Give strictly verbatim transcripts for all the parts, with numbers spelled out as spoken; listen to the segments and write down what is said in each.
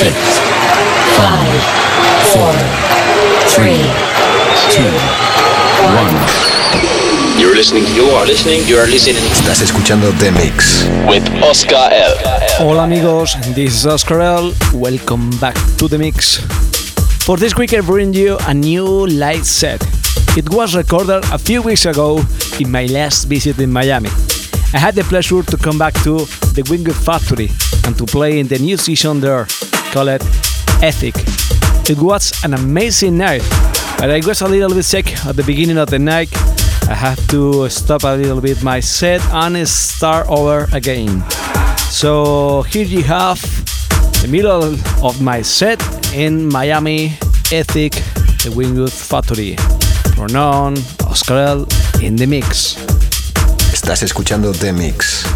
six, five, four, three, two, one. You're listening, you are listening, you are listening. Estás escuchando The Mix with Oscar L. Hola amigos, this is Oscar L. Welcome back to The Mix. For this week I bring you a new live set. It was recorded a few weeks ago in my last visit in Miami. I had the pleasure to come back to the Wingwood Factory and to play in the new session there, called Ethic. It was an amazing night, but I was a little bit sick at the beginning of the night. I had to stop a little bit my set and start over again. So here you have the middle of my set in Miami, Ethic, the Wingwood Factory. From now on, Oscar L in the mix. Estás escuchando The Mix.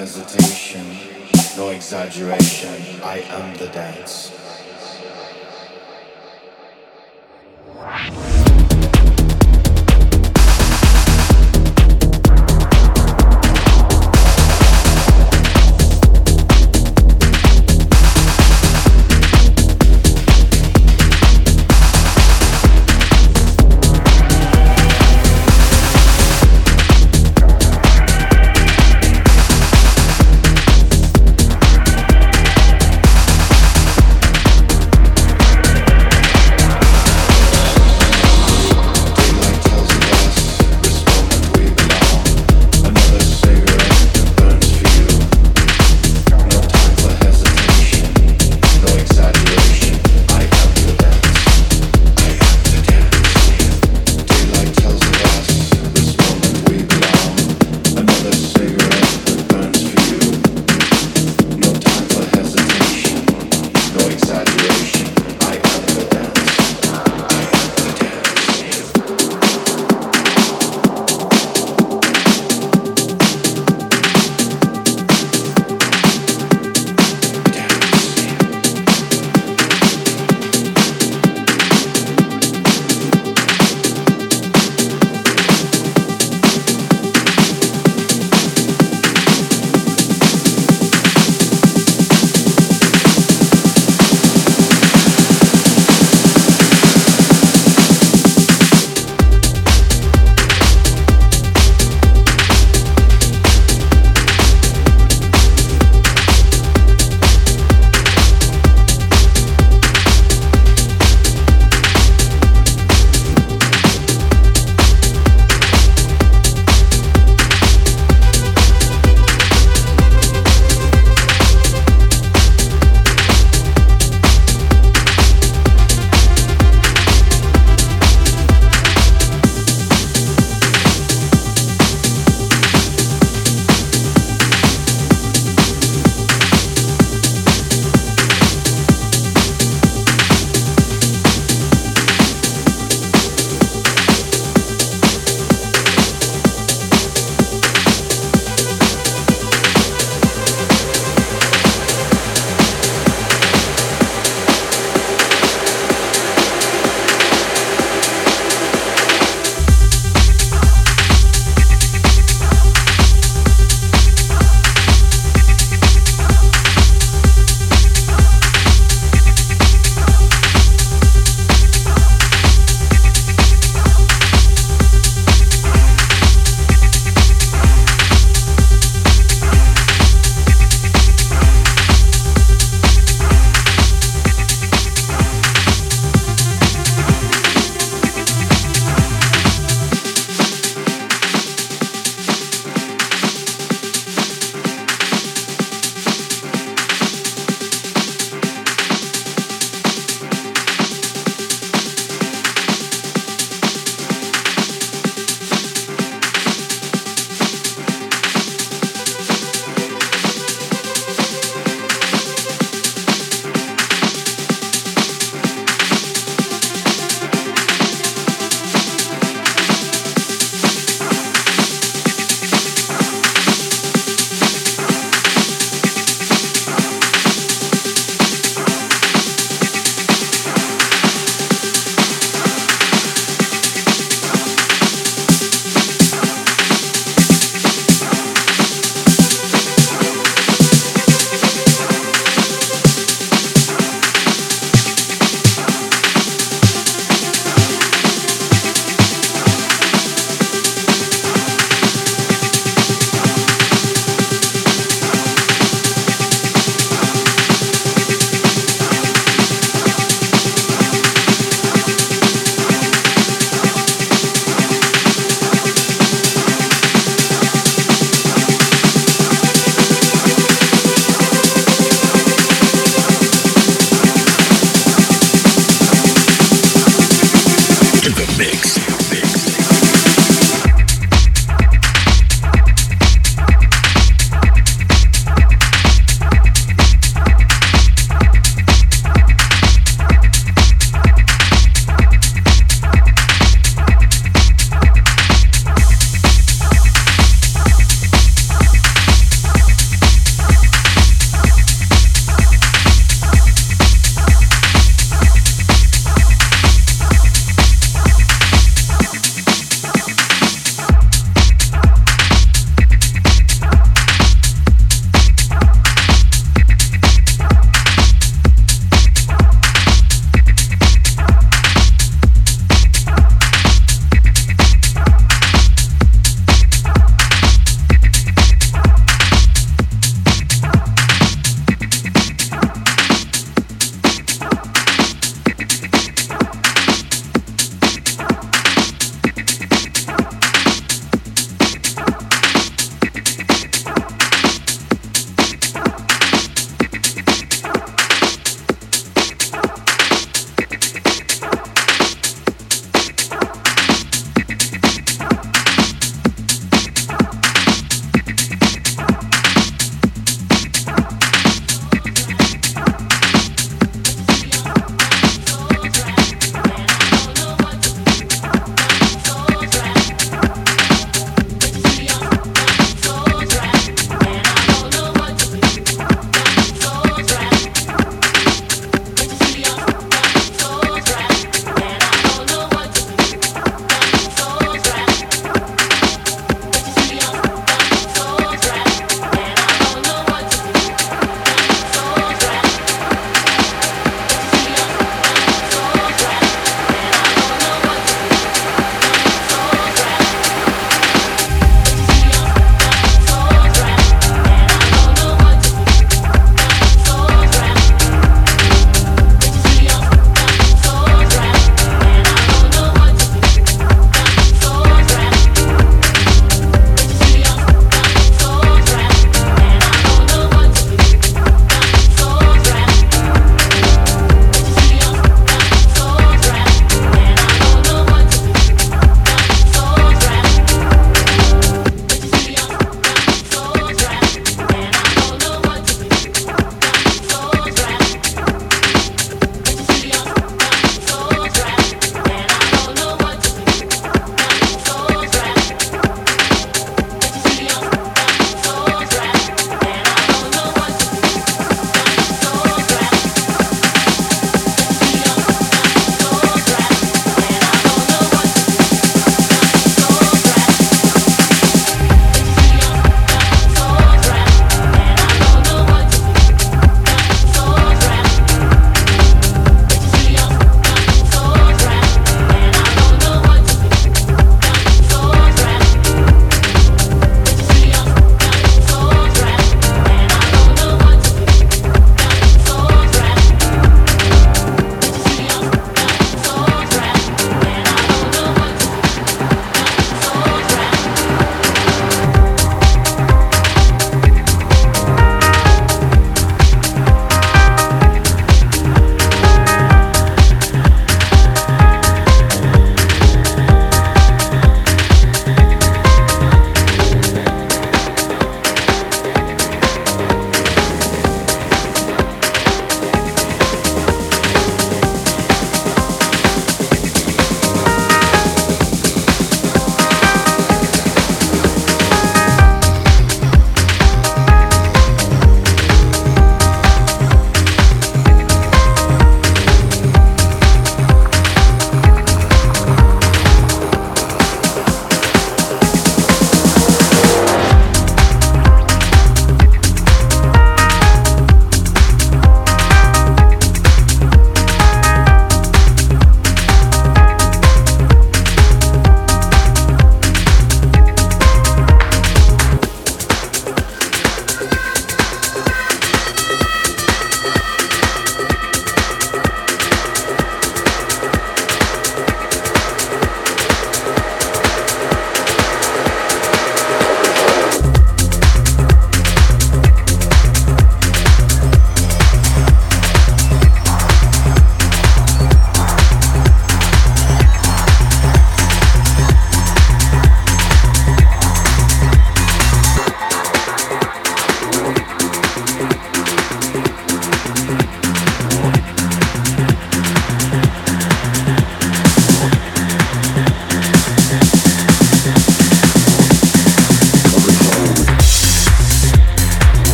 hesitation, no exaggeration, I am the dance.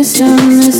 It's the Mix.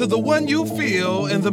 to the one you feel in the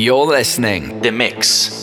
You're listening The Mix.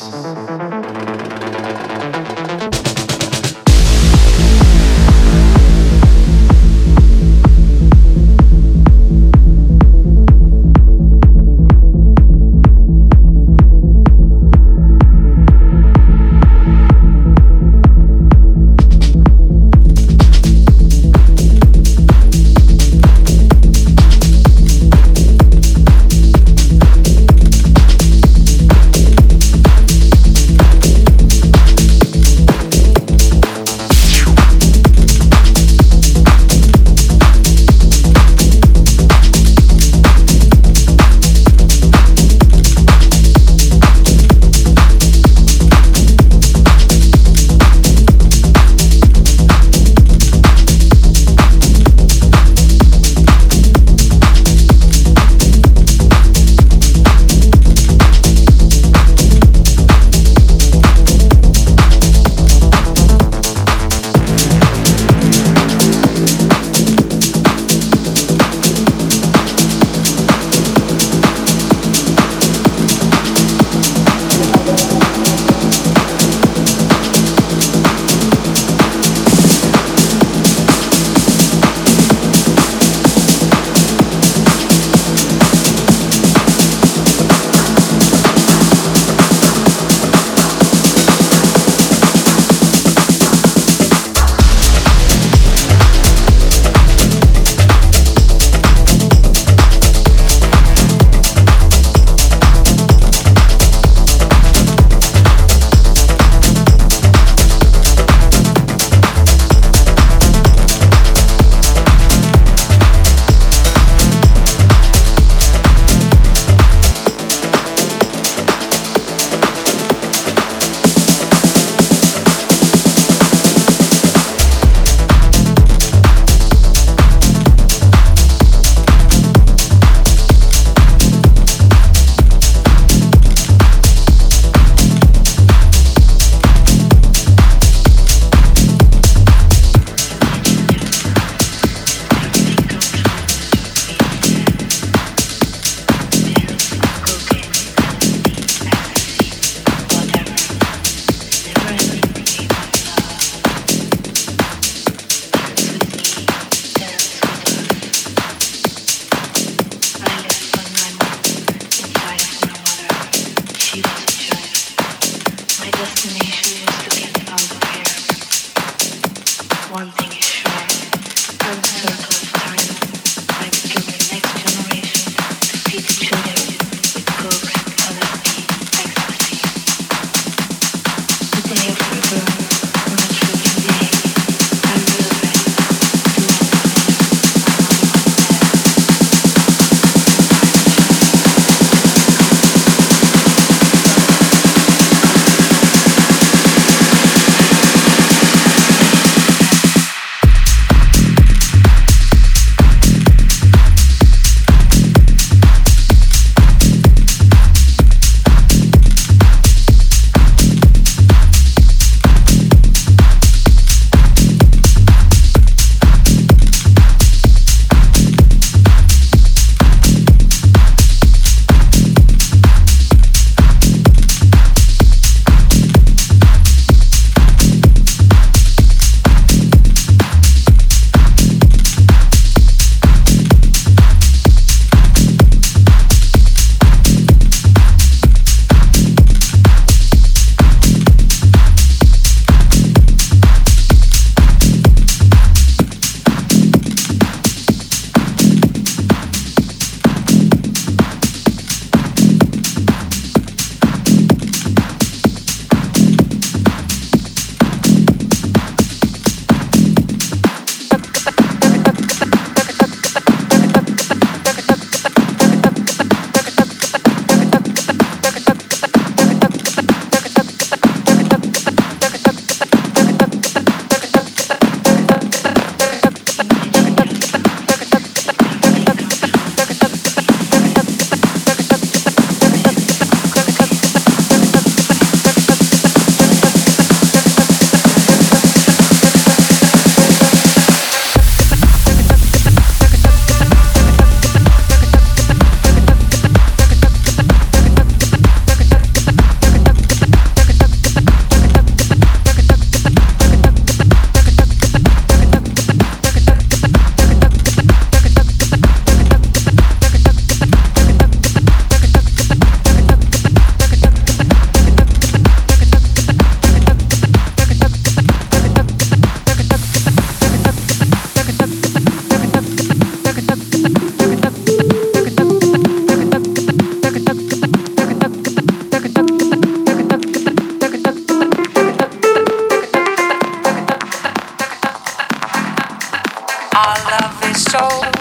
our love is sold.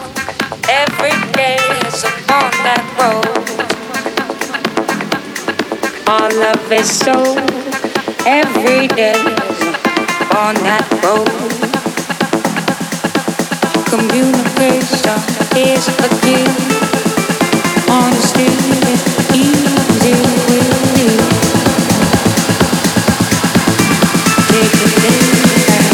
Every day is upon that road. Our love is sold. Every day is upon that road. Communication is a key. Honesty is easy with you. Take it day by day.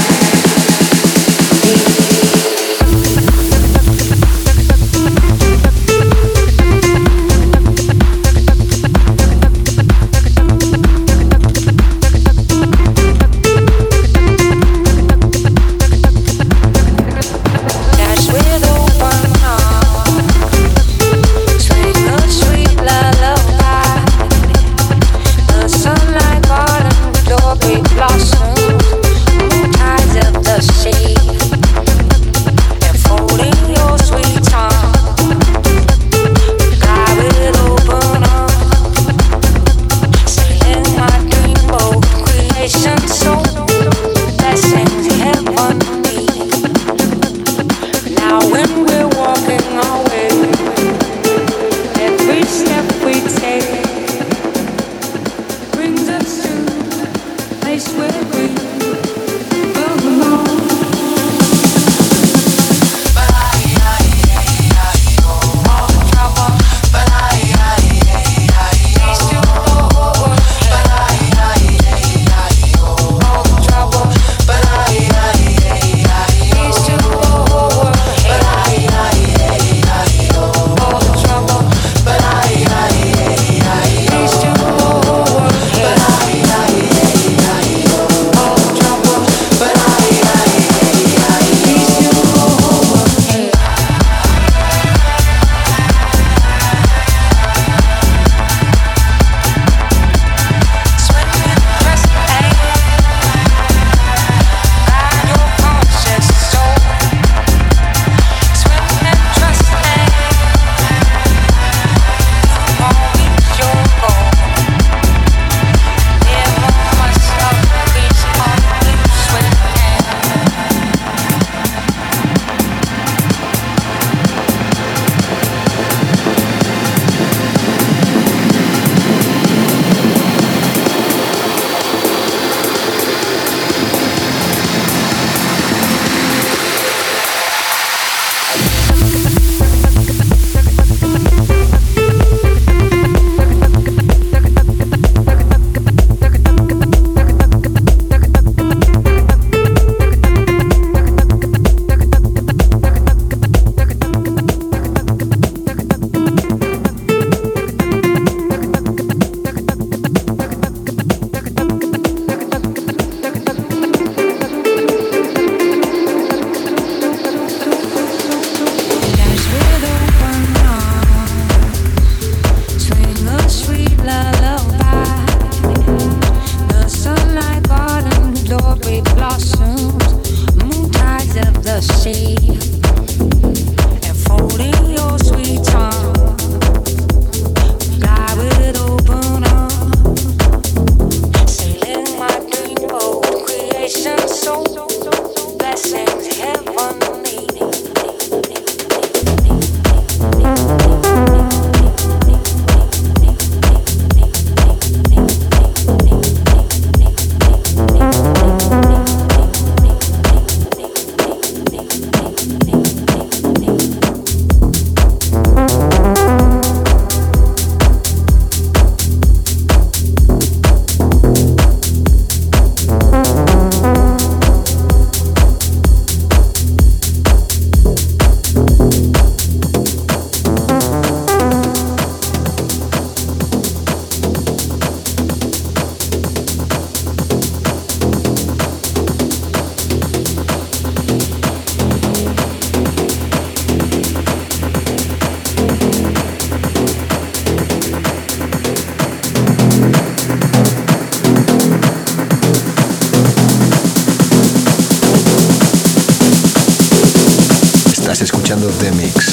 The Mix.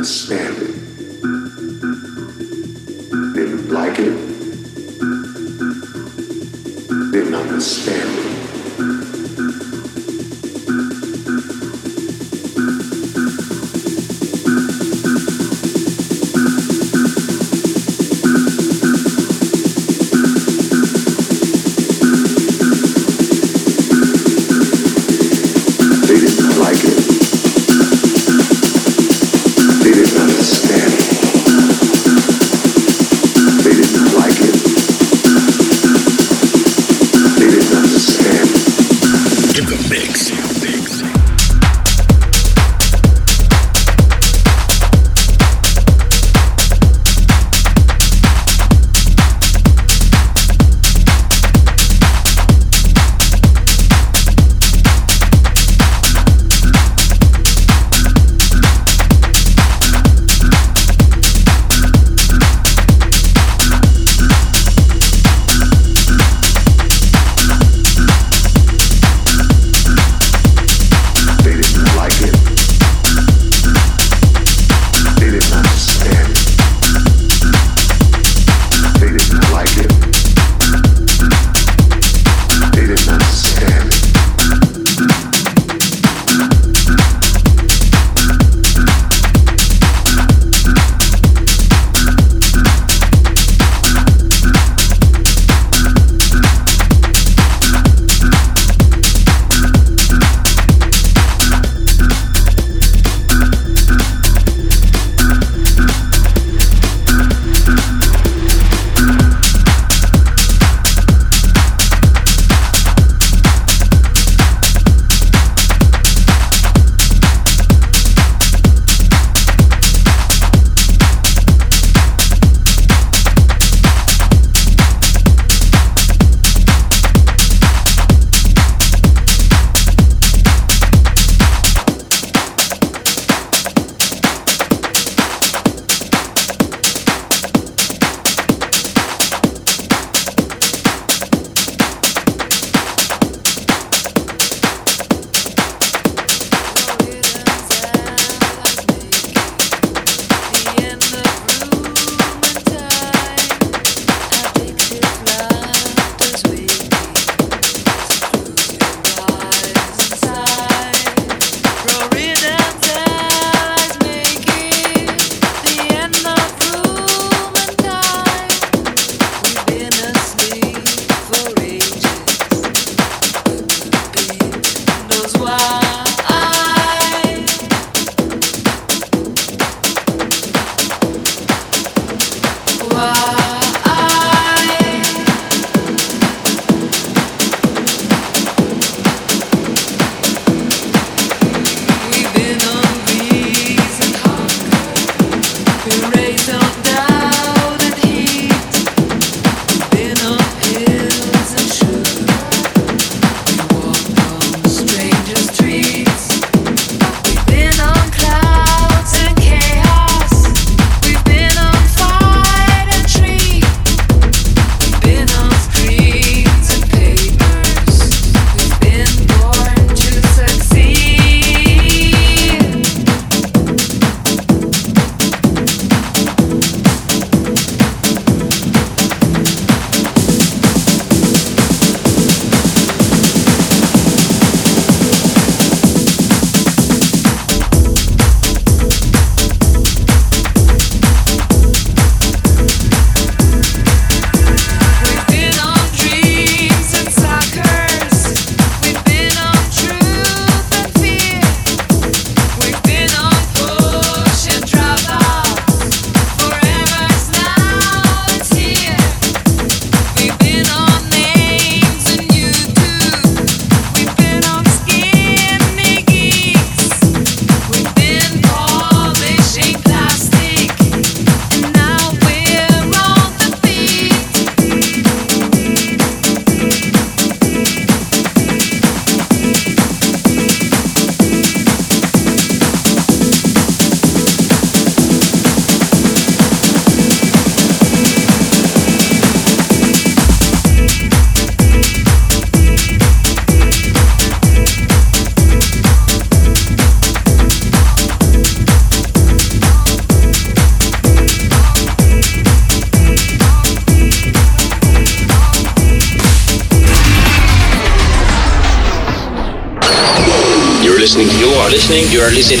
understand it. Didn't like it. Didn't understand it. They did not like it. They did not listening. You are listening. You are listening.